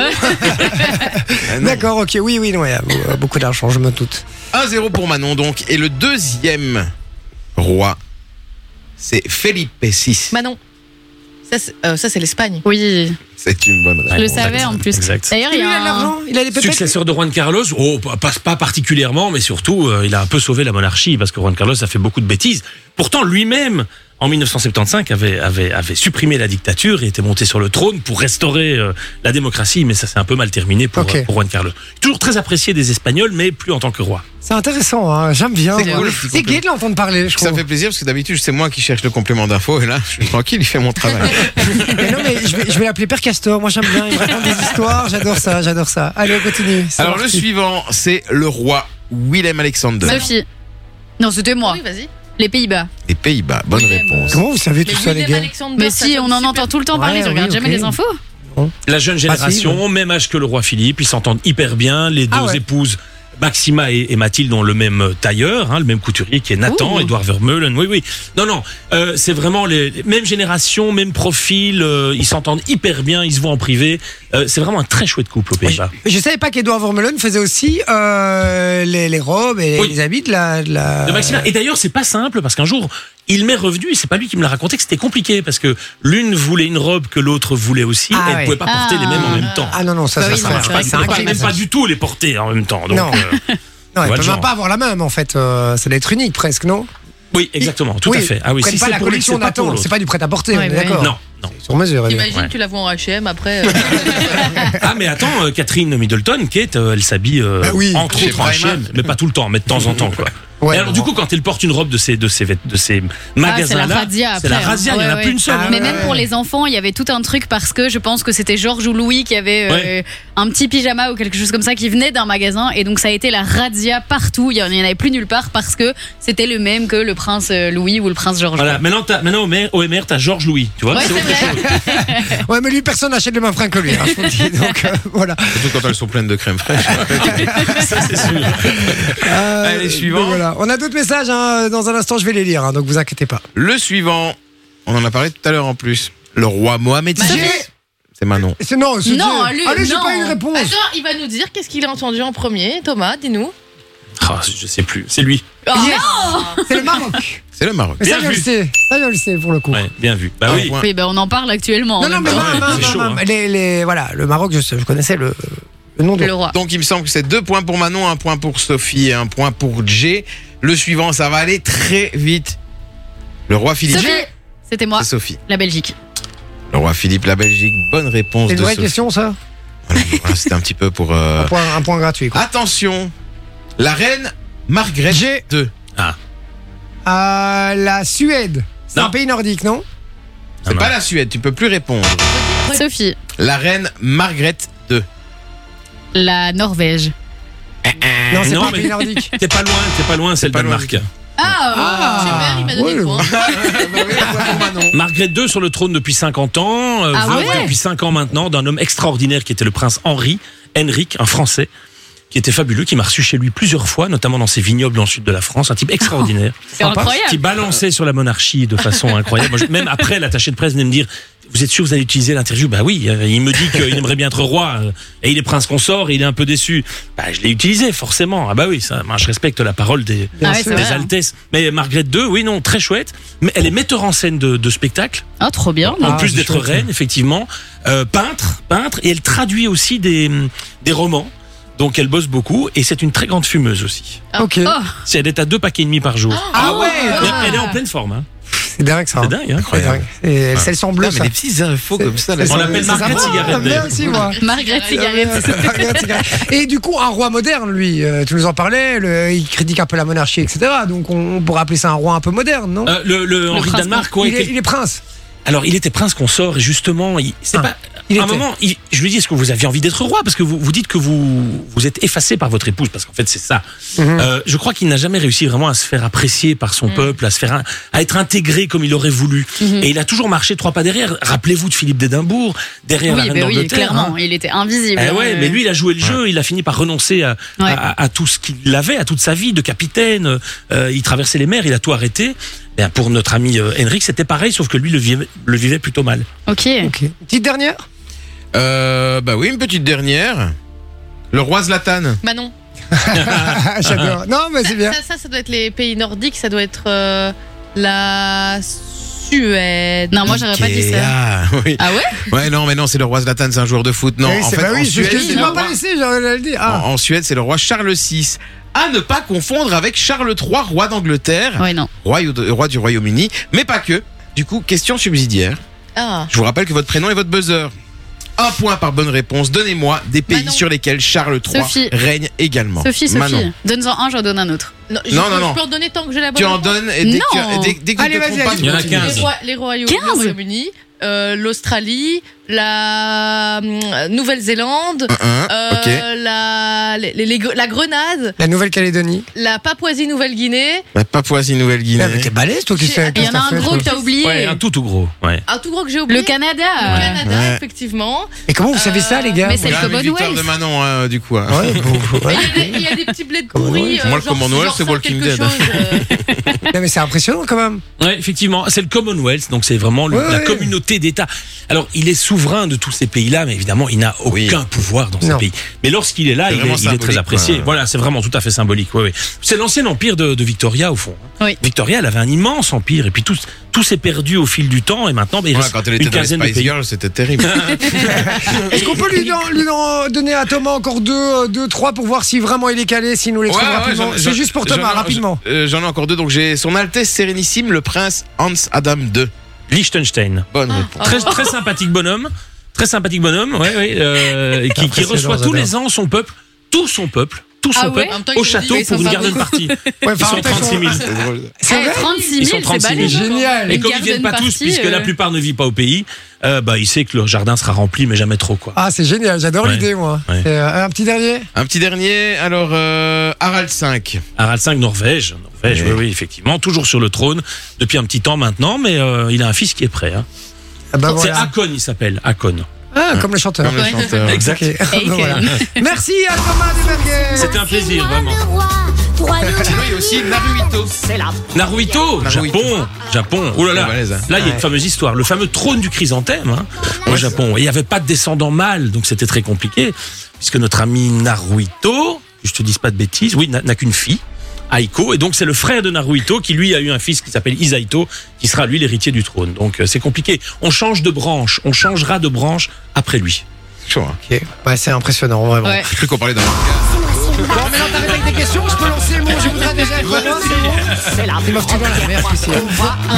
D'accord, ok, oui, non, il y a beaucoup d'argent, je me doute. 1-0 pour Manon, donc. Et le deuxième roi, c'est Philippe VI. Manon. Ça, c'est l'Espagne. Oui. C'est une bonne réponse. Je le savais en plus. Exact. D'ailleurs, il a de l'argent. Il a des pépettes. Successeur de Juan Carlos, pas particulièrement, mais surtout, il a un peu sauvé la monarchie parce que Juan Carlos a fait beaucoup de bêtises. Pourtant, lui-même, en 1975, avait supprimé la dictature et était monté sur le trône pour restaurer la démocratie, mais ça s'est un peu mal terminé pour Juan Carlos. Toujours très apprécié des Espagnols, mais plus en tant que roi. C'est intéressant, hein, j'aime bien. C'est gai de l'entendre parler, je crois. Ça me fait plaisir parce que d'habitude c'est moi qui cherche le complément d'info et là je suis tranquille, il fait mon travail. Mais non, mais je vais l'appeler Père Castor, moi j'aime bien, il me raconte des histoires, j'adore ça. Allez, on continue. Alors le suivant, c'est le roi Willem-Alexander. Sophie. Non, c'était moi. Oui, vas-y. Les Pays-Bas. Les Pays-Bas, bonne réponse. Comment vous savez tout ça les gars? Mais si, on en entend tout le temps parler, on regarde jamais les infos. La jeune génération, même âge que le roi Philippe, ils s'entendent hyper bien, les deux épouses. Maxima et Mathilde ont le même tailleur, hein, le même couturier qui est Nathan, Edouard Vermeulen. Oui. Non, c'est vraiment les mêmes générations, même profil, ils s'entendent hyper bien, ils se voient en privé. C'est vraiment un très chouette couple aux Pays-Bas. Je savais pas qu'Edouard Vermeulen faisait aussi les robes et les habits de Maxima. Et d'ailleurs, c'est pas simple parce qu'un jour, il m'est revenu, et c'est pas lui qui me l'a raconté, que c'était compliqué parce que l'une voulait une robe que l'autre voulait aussi et elle pouvait pas porter les mêmes en même temps. Ah non, ça marche pas. On peut même pas du tout les porter en même temps. Donc, non. Non, ils ne peuvent pas avoir la même en fait. C'est d'être unique presque, non? Oui, exactement, tout à fait. Ah oui, si c'est la collection d'Atton, c'est pas du prêt-à-porter, on est d'accord? Non. Sur mesure. Imagine, tu la vois en H&M après. Ah mais attends, Catherine Middleton, Kate, elle s'habille entre autres en H&M, mais pas tout le temps, mais de temps en temps quoi. Ouais, alors du coup, quand elle porte une robe de ces magasins-là, c'est la razzia, il n'y en a plus une seule. Mais même pour les enfants, il y avait tout un truc parce que je pense que c'était Georges ou Louis qui avait un petit pyjama ou quelque chose comme ça qui venait d'un magasin et donc ça a été la razzia partout, il n'y en avait plus nulle part parce que c'était le même que le prince Louis ou le prince Georges. Voilà, maintenant au MR, t'as Georges Louis, tu vois, c'est autre chose. Ouais, mais lui, personne n'achète les mêmes fringues que lui, hein, je vous dis, donc voilà. Surtout quand elles sont pleines de crème fraîche. Ça, c'est sûr. Allez, suivant. On a d'autres messages, hein, dans un instant je vais les lire, hein, donc vous inquiétez pas. Le suivant, on en a parlé tout à l'heure en plus. Le roi Mohammed VI. C'est Manon. Allez, j'ai pas eu de réponse. Attends, il va nous dire qu'est-ce qu'il a entendu en premier. Thomas, dis-nous. Je sais plus, c'est lui. Non, c'est le Maroc. C'est le Maroc. Bien ça, vu. Je le sais pour le coup. Ouais, bien vu. Bah oui. Oui, on en parle actuellement. Non, mais voilà, le Maroc, je connaissais le Le roi. Donc il me semble que c'est 2 points pour Manon, 1 point pour Sophie et 1 point pour Jay. Le suivant, ça va aller très vite. Le roi Philippe. Sophie. C'était moi. C'est Sophie. La Belgique. Le roi Philippe, la Belgique. Bonne réponse de Sophie. C'est une vraie question, ça. Voilà, c'était un petit peu pour... Un point gratuit, quoi. Attention, la reine Margrethe II. La Suède. C'est un pays nordique, non? C'est pas la Suède, tu peux plus répondre. Sophie. La reine Margrethe II. La Norvège. Non, c'est pas un pays nordique. T'es pas loin, c'est le Danemark. Ah, j'ai peur, il m'a donné le point. Margrethe II sur le trône depuis 50 ans, depuis 5 ans maintenant, d'un homme extraordinaire qui était le prince Henrik, un Français, qui était fabuleux, qui m'a reçu chez lui plusieurs fois, notamment dans ses vignobles dans le sud de la France, un type extraordinaire, qui balançait sur la monarchie de façon incroyable. Moi, même après, l'attaché de presse venait me dire: vous êtes sûr que vous allez utiliser l'interview? Bah oui, il me dit qu'il aimerait bien être roi et il est prince consort et il est un peu déçu. Bah je l'ai utilisé forcément. Ah bah oui, ça, moi, je respecte la parole des altesses. Mais Margrethe II, oui, non, très chouette. Mais elle est metteur en scène de spectacle. Ah trop bien. En plus d'être reine, effectivement, peintre, et elle traduit aussi des romans. Donc elle bosse beaucoup et c'est une très grande fumeuse aussi. Ok. Elle est à 2,5 paquets par jour. Elle est en pleine forme. C'est dingue ça. C'est dingue, incroyable. Et celles sont bleues. Mais des petites infos comme ça. On l'appelle Margrethe Cigarette. Merci moi. Margrethe Cigarette. Et du coup un roi moderne, lui. Tu nous en parlais. Il critique un peu la monarchie, etc. Donc on pourrait appeler ça un roi un peu moderne, non? Le Henri de Danemark. Il est prince. Alors il était prince consort et justement à un moment je lui dis: est-ce que vous aviez envie d'être roi? Parce que vous dites que vous êtes effacé par votre épouse, parce qu'en fait c'est ça. Je crois qu'il n'a jamais réussi vraiment à se faire apprécier par son peuple, à être intégré comme il aurait voulu. Et il a toujours marché 3 pas derrière. Rappelez-vous de Philippe d'Édimbourg, derrière la reine d'Angleterre. Clairement, il était invisible. Mais lui il a joué le jeu, il a fini par renoncer à tout ce qu'il avait, à toute sa vie de capitaine. Il traversait les mers, il a tout arrêté. Ben pour notre ami Henrik, c'était pareil, sauf que lui le vivait plutôt mal. Ok. Petite dernière. Une petite dernière. Le roi Zlatan. Manon. J'adore. Non, mais c'est bien. Ça doit être les pays nordiques. Ça doit être la Suède. Non, moi j'aurais pas dit ça. Oui. Ah ouais. Ouais, non, mais non, c'est le roi Zlatan, c'est un joueur de foot. Non, en fait, en Suède, tu m'as pas laissé, j'allais le dire. En Suède, c'est le roi Charles VI. À ne pas confondre avec Charles III, roi d'Angleterre, roi du Royaume-Uni, mais pas que. Du coup, question subsidiaire. Je vous rappelle que votre prénom est votre buzzer. 1 point par bonne réponse. Donnez-moi des pays sur lesquels Charles III règne également. Sophie, donne-en un, j'en donne un autre. Non. Je peux en donner tant que j'ai la bonne réponse. Tu en donnes et dès que tu te trompes pas, il y en a 15. Les Royaumes-Unis, l'Australie, la Nouvelle-Zélande, la Grenade, la Nouvelle-Calédonie, la Papouasie-Nouvelle-Guinée. Mais t'es balèze toi qui fais. Il y en a un gros que t'as oublié. Un tout gros que j'ai oublié. Le Canada, effectivement. Et comment vous savez ça, les gars? Mais c'est le Commonwealth de Manon, du coup. Il y a des petits bleds pourris. Moi, le Commonwealth, c'est Walking Dead. Non mais c'est impressionnant quand même. Ouais, effectivement, c'est le Commonwealth, donc c'est vraiment la communauté d'États. Alors, il est souverain de tous ces pays-là, mais évidemment, il n'a aucun pouvoir dans ces pays. Mais lorsqu'il est là, il est très apprécié. Voilà, c'est vraiment tout à fait symbolique. Ouais. C'est l'ancien empire de Victoria, au fond. Oui. Victoria, elle avait un immense empire, et puis tout s'est perdu au fil du temps, et maintenant, il reste une quinzaine de pays. Girl, c'était terrible. Est-ce qu'on peut lui donner à Thomas encore 2, 3 pour voir si vraiment il est calé, s'il nous les trouve rapidement? C'est juste pour Thomas, rapidement. J'en ai encore 2, donc j'ai son Altesse Sérénissime, le prince Hans Adam II. Liechtenstein. Bonne réponse. Très sympathique bonhomme. Qui reçoit tous les ans son peuple. Tout son peuple au château pour une garden party. Ils sont 36 000. C'est vrai, 36 000, c'est génial. Et comme ils viennent pas tous, puisque la plupart ne vivent pas au pays, il sait que le jardin sera rempli, mais jamais trop, quoi. Ah, c'est génial, j'adore l'idée, moi. Ouais. Un petit dernier. Alors Harald V, Norvège. Oui, effectivement, toujours sur le trône depuis un petit temps maintenant, mais il a un fils qui est prêt. C'est Hakon, il s'appelle Hakon. Comme le chanteur. Exact. Okay. Voilà. Merci à Thomas de Bergeyck. C'était un plaisir, vraiment. Sinon, il y a aussi Naruhito. Naruhito, Japon. Oh là là. Là, il y a une fameuse histoire. Le fameux trône du chrysanthème au Japon. Et il n'y avait pas de descendant mâle, donc c'était très compliqué. Puisque notre ami Naruhito, je te dis pas de bêtises, n'a qu'une fille, Aiko. Et donc, c'est le frère de Naruhito qui, lui, a eu un fils qui s'appelle Isaito, qui sera, lui, l'héritier du trône. Donc, c'est compliqué. On changera de branche après lui. Chaud, hein. Okay. Ouais, c'est impressionnant, vraiment. Ouais. Je crois qu'on parlait d'un manga. Bon, maintenant, t'arrêtes avec des questions, je peux lancer le mot. Je voudrais déjà être loin, c'est bon. C'est la merci.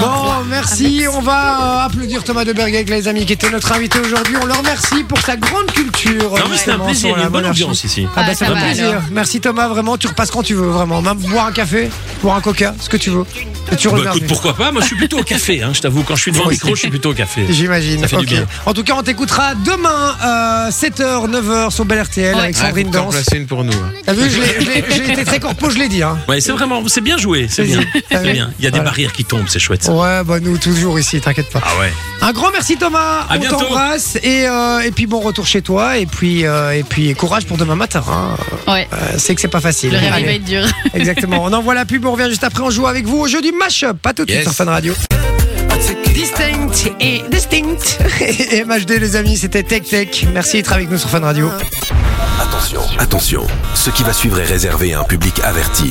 Bon, merci. On va applaudir Thomas de Bergeyck, les amis, qui était notre invité aujourd'hui. On le remercie pour sa grande culture. Non, mais c'est un plaisir. Il y a une bonne ambiance ici. Ah, bah, c'est un plaisir. Merci, Thomas, vraiment. Tu repasses quand tu veux, vraiment. Même boire un café, boire un coca, ce que tu veux. Et tu regardes. Écoute, pourquoi pas. Moi, je suis plutôt au café, hein. Je t'avoue, quand je suis devant le micro, je suis plutôt au café. J'imagine. Ça fait du bien. En tout cas, on t'écoutera demain. 7h, 9h sur Bel RTL, ouais, avec Sandrine Dans. Placer une pour nous. Hein. T'as vu, j'ai été très corpo, je l'ai dit. Hein. Ouais, c'est vraiment, c'est bien joué, c'est bien. C'est bien. Il y a des barrières qui tombent, c'est chouette. Ça. Ouais, bah nous toujours ici, t'inquiète pas. Ah ouais. Un grand merci Thomas, à on bientôt. T'embrasse et puis bon retour chez toi et puis courage pour demain matin. Hein. Ouais. C'est que c'est pas facile. Le réveil va être dur. Exactement. On envoie la pub, on revient juste après, on joue avec vous au jeu du mashup. Pas tout de suite sur Fun Radio. Distinct et MHD les amis, c'était Tech. Merci d'être avec nous sur Fun Radio. Attention, attention, ce qui va suivre est réservé à un public averti.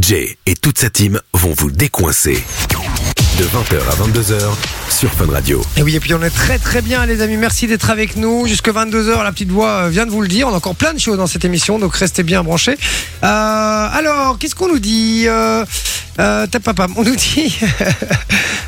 Jay et toute sa team vont vous décoincer. De 20h à 22h sur Fun Radio. Et oui, et puis on est très très bien les amis, merci d'être avec nous. Jusque 22h, la petite voix vient de vous le dire. On a encore plein de choses dans cette émission, donc restez bien branchés. Alors, qu'est-ce qu'on nous dit on nous dit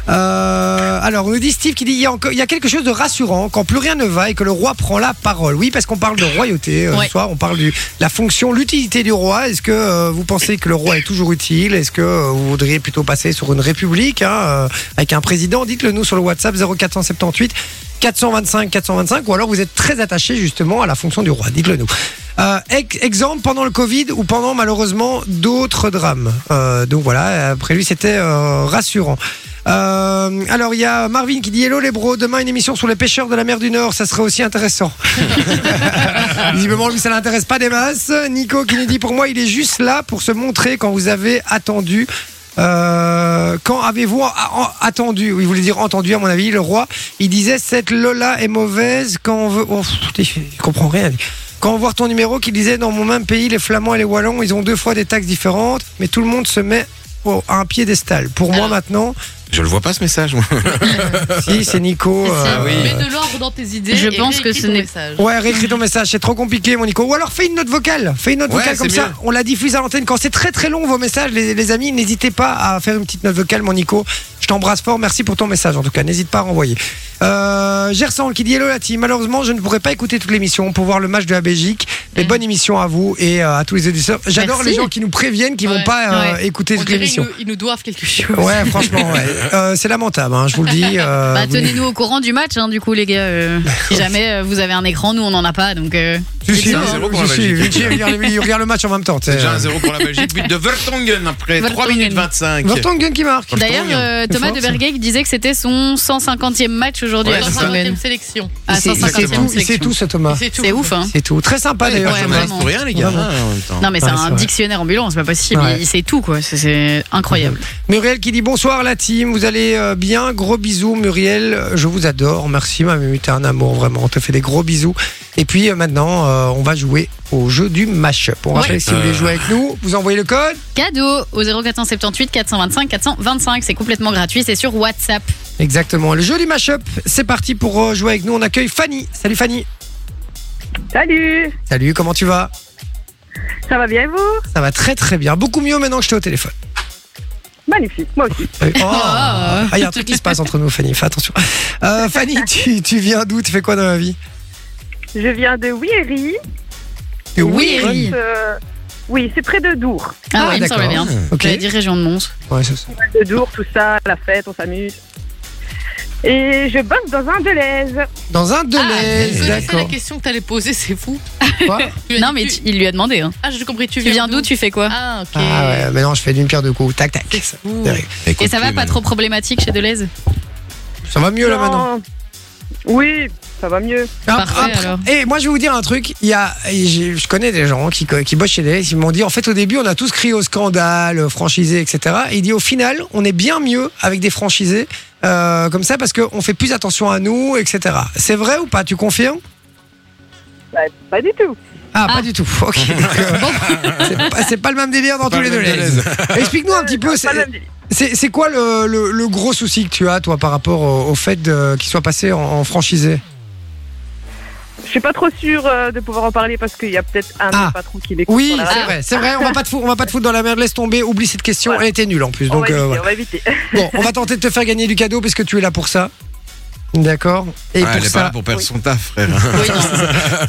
alors, on nous dit Steve qui dit il y a quelque chose de rassurant quand plus rien ne va et que le roi prend la parole. Oui, parce qu'on parle de royauté ce soir, on parle de la fonction, l'utilité du roi. Est-ce que vous pensez que le roi est toujours utile? Est-ce que vous voudriez plutôt passer sur une république avec un président? Dites-le nous sur le WhatsApp 0478 425 425 ou alors vous êtes très attaché justement à la fonction du roi. Dites-le nous. Exemple pendant le Covid ou pendant malheureusement d'autres drames. Donc voilà, après lui c'était rassurant. Alors il y a Marvin qui dit hello les bros, demain une émission sur les pêcheurs de la mer du Nord, ça serait aussi intéressant. Visiblement lui ça l'intéresse pas des masses. Nico qui nous dit pour moi il est juste là pour se montrer quand vous avez attendu. Quand avez-vous attendu? Oui, il voulait dire entendu à mon avis. Le roi, il disait cette Lola est mauvaise quand on veut. Oh, je comprends rien. Quand on voit ton numéro, qui disait dans mon même pays, les Flamands et les Wallons, ils ont deux fois des taxes différentes, mais tout le monde se met à un piédestal. Pour moi maintenant. Je le vois pas ce message moi. Si c'est Nico mets de l'ordre dans tes idées. Je pense que ce n'est ouais réécris ton message. C'est trop compliqué mon Nico. Ou alors fais une note vocale. Fais une note vocale comme ça bien. On la diffuse à l'antenne. Quand c'est très très long vos messages les amis, n'hésitez pas à faire une petite note vocale mon Nico. Je t'embrasse fort. Merci pour ton message en tout cas. N'hésite pas à renvoyer. Gersan qui dit hello la team. Malheureusement je ne pourrai pas écouter toute l'émission pour voir le match de la Belgique. Mais bonne émission à vous et à tous les auditeurs. J'adore les gens qui nous préviennent qu'ils vont pas écouter toute l'émission. Ils nous doivent quelque chose. Ouais franchement ouais. C'est lamentable, hein, je vous le dis. Tenez-nous au courant du match, hein, du coup, les gars. Si jamais vous avez un écran, nous on n'en a pas, donc. C'est un 0 pour la Belgique. Regarde le match en même temps. C'est déjà un 0 pour la Belgique. But de Vertonghen après 3 minutes 25. Vertonghen qui marque. D'ailleurs, Thomas de Bergeyck disait que c'était son 150e match aujourd'hui. 150e sélection. Ah, 150e sélection. C'est tout, ce Thomas. C'est ouf, hein. C'est tout. Très sympa d'ailleurs. Ça m'intéresse pour rien, les gars. Non, mais c'est un dictionnaire ambulant, c'est pas possible. Il sait tout, quoi. C'est incroyable. Muriel qui dit bonsoir, la team. Vous allez bien, gros bisous Muriel, je vous adore, merci ma mère, t'es un amour vraiment, on te fait des gros bisous. Et puis maintenant, on va jouer au jeu du mashup. On rappelle si vous voulez jouer avec nous, vous envoyez le code cadeau au 0478 425 425, c'est complètement gratuit, c'est sur WhatsApp. Exactement, le jeu du mashup, c'est parti pour jouer avec nous, on accueille Fanny. Salut Fanny. Salut. Salut, comment tu vas? Ça va bien et vous? Ça va très très bien, beaucoup mieux maintenant que je t'ai au téléphone. Magnifique, moi aussi. Il y a un truc qui se passe entre nous, Fanny. Fais attention. Fanny, tu viens d'où? Tu fais quoi dans la vie? Je viens de Wiery. Wiery. Oui, c'est près de Dour. Ah oui, d'accord. Ça va bien. Okay. J'allais dire région de Mons. Ouais, c'est ça. De Dour, tout ça, la fête, on s'amuse. Et je bosse dans un Deleuze. Dans un Deleuze, d'accord. C'est la question que t'allais poser, c'est fou. Quoi? Non, mais il lui a demandé. Hein. Ah, j'ai compris. Tu viens d'où? Tu fais quoi? Ah, ok. Ah ouais, mais non, je fais d'une pierre deux coups. Tac, tac. Et ça va pas trop problématique chez Deleuze? Ça va mieux là maintenant? Oui, ça va mieux. Parfait, alors. Et moi, je vais vous dire un truc. Je connais des gens qui bossent chez Deleuze. Ils m'ont dit, en fait, au début, on a tous crié au scandale, franchisé, etc. Et il dit, au final, on est bien mieux avec des franchisés comme ça parce qu'on fait plus attention à nous, etc. C'est vrai ou pas? Tu confirmes? Pas du tout. Pas du tout. Ok. C'est pas le même délire dans tous les deux. Explique-nous un petit peu. C'est quoi le gros souci que tu as toi par rapport au fait qu'il soit passé en franchisé? suis pas trop sûre de pouvoir en parler parce qu'il y a peut-être un patron qui l'écoute. Oui, c'est vrai. On va pas te foutre dans la merde. Laisse tomber. Oublie cette question. Voilà. Elle était nulle en plus. Donc, on va éviter. Bon, on va tenter de te faire gagner du cadeau parce que tu es là pour ça. D'accord. Et pour elle n'est pas là pour perdre son taf, frère. Oui,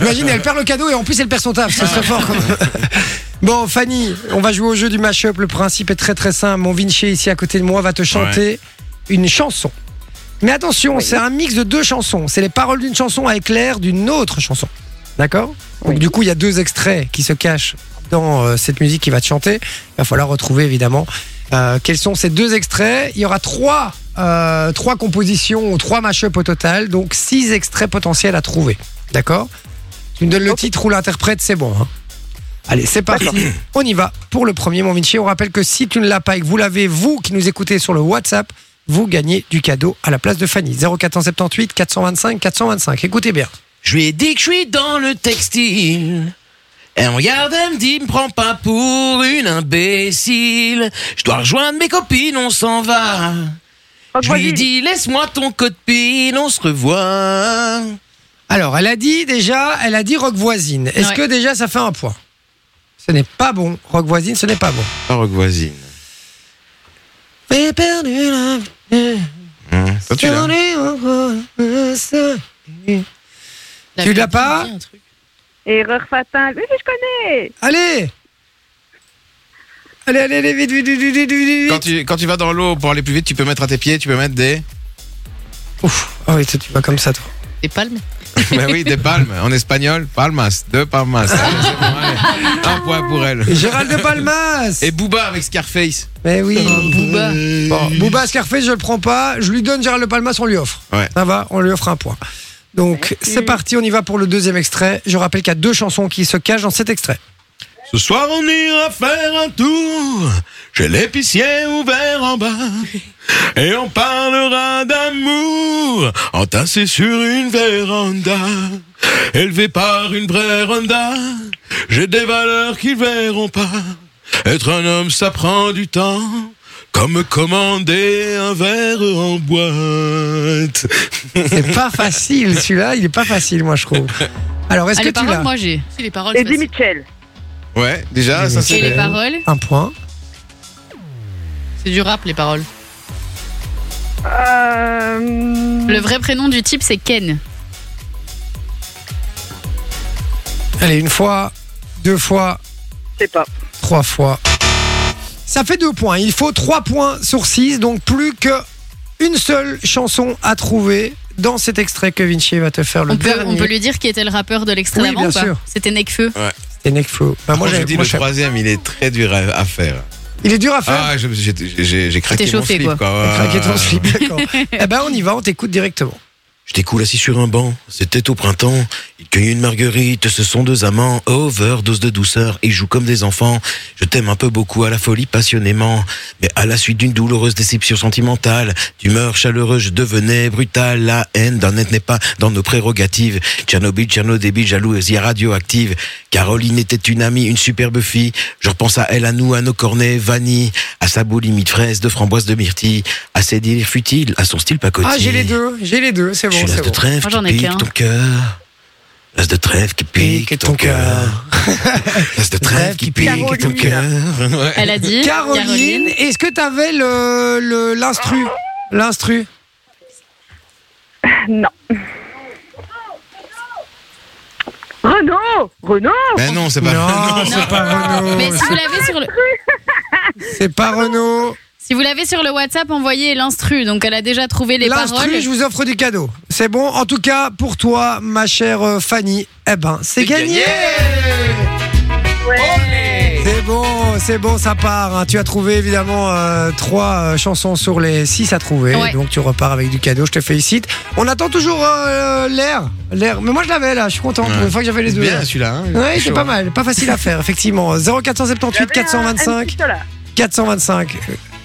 imagine, elle perd le cadeau et en plus elle perd son taf. Ce serait fort. Bon, Fanny, on va jouer au jeu du mash-up. Le principe est très très simple. Mon Vinci ici à côté de moi va te chanter une chanson. Mais attention, c'est un mix de deux chansons. C'est les paroles d'une chanson avec l'air d'une autre chanson. D'accord ? Donc, du coup, il y a deux extraits qui se cachent dans cette musique qui va te chanter. Il va falloir retrouver, évidemment, quels sont ces deux extraits. Il y aura trois compositions, trois mash-up au total. Donc, 6 extraits potentiels à trouver. D'accord ? Tu me donnes le titre ou l'interprète, c'est bon. Hein ? Allez, c'est parti. D'accord. On y va pour le premier, mon Vinci. On rappelle que si tu ne l'as pas et que vous l'avez, vous qui nous écoutez sur le WhatsApp, vous gagnez du cadeau à la place de Fanny. 0478 425 425. Écoutez bien. Je lui ai dit que je suis dans le textile. Elle me regarde, elle me dit, me prends pas pour une imbécile. Je dois rejoindre mes copines, on s'en va. Je lui ai dit, laisse-moi ton code PIN, on se revoit. Alors, elle a dit Rock Voisine. Est-ce que déjà ça fait un point ? Ce n'est pas bon. Rock Voisine, ce n'est pas bon. Pas Rock Voisine. J'ai perdu la vie. Toi, tu l'as. Tu l'as pas ? Erreur fatale. Oui, je connais. Allez, vite. Quand tu vas dans l'eau pour aller plus vite, tu peux mettre à tes pieds, tu peux mettre des... Ouf, ah oui, toi, tu vas comme ça, toi. Des palmes. Mais oui, des palmes. En espagnol, palmas. Deux palmas. Allez, c'est bon, allez. Un point pour elle. Et Gérald de Palmas. Et Booba avec Scarface. Mais oui, Booba. Bon, Booba, Scarface, je le prends pas. Je lui donne Gérald de Palmas, on lui offre. Ouais. Ça va, on lui offre un point. Donc, c'est parti, on y va pour le deuxième extrait. Je rappelle qu'il y a deux chansons qui se cachent dans cet extrait. Ce soir, on ira faire un tour chez l'épicier ouvert en bas. Et on parlera d'amour entassé sur une véranda. Élevé par une vraie ronda, j'ai des valeurs qu'ils verront pas. Être un homme, ça prend du temps, comme commander un verre en boîte. C'est pas facile, celui-là, il est pas facile, moi, je trouve. Alors, est-ce que les tu paroles, l'as moi, j'ai. Si, les paroles, Eddie Mitchell. Ouais, déjà, ça c'est... Et les paroles ? Un point. C'est du rap, les paroles. Le vrai prénom du type, c'est Ken. Allez, une fois, deux fois... Je sais pas. Trois fois. Ça fait 2 points. Il faut 3 points sur 6, donc plus qu'une seule chanson à trouver... Dans cet extrait que Vinci va te faire le dernier. On peut lui dire qui était le rappeur de l'extrait d'avant, bien sûr. C'était Nekfeu. Ouais. C'était Nekfeu. Bah, moi, j'ai dit le troisième, il est très dur à faire. Il est dur à faire. Ah, j'ai craqué mon slip, quoi. J'ai craqué ton slip, d'accord. Eh ben, on y va, on t'écoute directement. J'étais cool assis sur un banc, c'était au printemps. Il cueille une marguerite, ce sont 2 amants. Overdose de douceur, ils jouent comme des enfants. Je t'aime un peu beaucoup à la folie passionnément. Mais à la suite d'une douloureuse déception sentimentale, d'humeur chaleureuse, je devenais brutal. La haine d'un net n'est pas dans nos prérogatives. Tchernobyl, Tchernodébile, jalouse et radioactive. Caroline était une amie, une superbe fille. Je repense à elle, à nous, à nos cornets, vanille. À sa boulimie de fraises, de framboises, de myrtilles. À ses délires futiles, à son style pacotille. Ah, j'ai les deux, c'est bon. Je suis l'as de trêve qui pique ton cœur. L'as de trêve qui pique ton cœur. L'as de trêve qui pique ton cœur. Elle a dit Caroline, est-ce que t'avais l'instru? Non. Renaud. Mais non, c'est pas Renaud. Mais si vous l'avez sur le... C'est pas Renaud. Si vous l'avez sur le WhatsApp, envoyez l'instru. Donc, elle a déjà trouvé les paroles. L'instru, je vous offre du cadeau. C'est bon. En tout cas, pour toi, ma chère Fanny, eh ben, c'est gagné. Ouais. C'est bon, ça part. Hein. Tu as trouvé, évidemment, 3 chansons sur les 6 à trouver. Ouais. Donc, tu repars avec du cadeau. Je te félicite. On attend toujours l'air. Mais moi, je l'avais, là. Je suis content. Une fois que j'avais les deux. Bien, celui-là. Hein. Oui, c'est pas mal. Pas facile à faire, effectivement. 0478 425 425.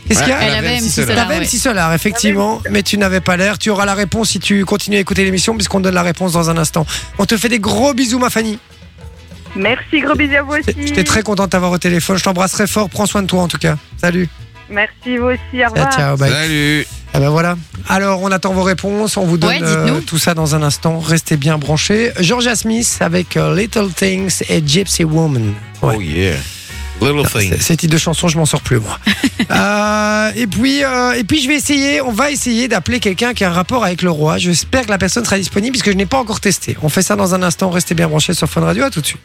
Qu'est-ce qu'il y a ? Elle avait M6 Solar. Elle avait M6 Solar, effectivement, mais tu n'avais pas l'air. Tu auras la réponse si tu continues à écouter l'émission, puisqu'on donne la réponse dans un instant. On te fait des gros bisous, ma Fanny. Merci, gros bisous à vous aussi. J'étais très content de t'avoir au téléphone. Je t'embrasserai fort. Prends soin de toi, en tout cas. Salut. Merci, vous aussi. Au revoir. Ciao, bye. Salut. Eh ben voilà. Alors, on attend vos réponses. On vous donne tout ça dans un instant. Restez bien branchés. Georgia Smith avec Little Things et Gypsy Woman. Ouais. Oh yeah. Ces titres de chansons, je m'en sors plus moi. Et puis je vais essayer. On va essayer d'appeler quelqu'un qui a un rapport avec le roi. J'espère que la personne sera disponible puisque je n'ai pas encore testé. On fait ça dans un instant. Restez bien branchés sur Fun Radio. À tout de suite.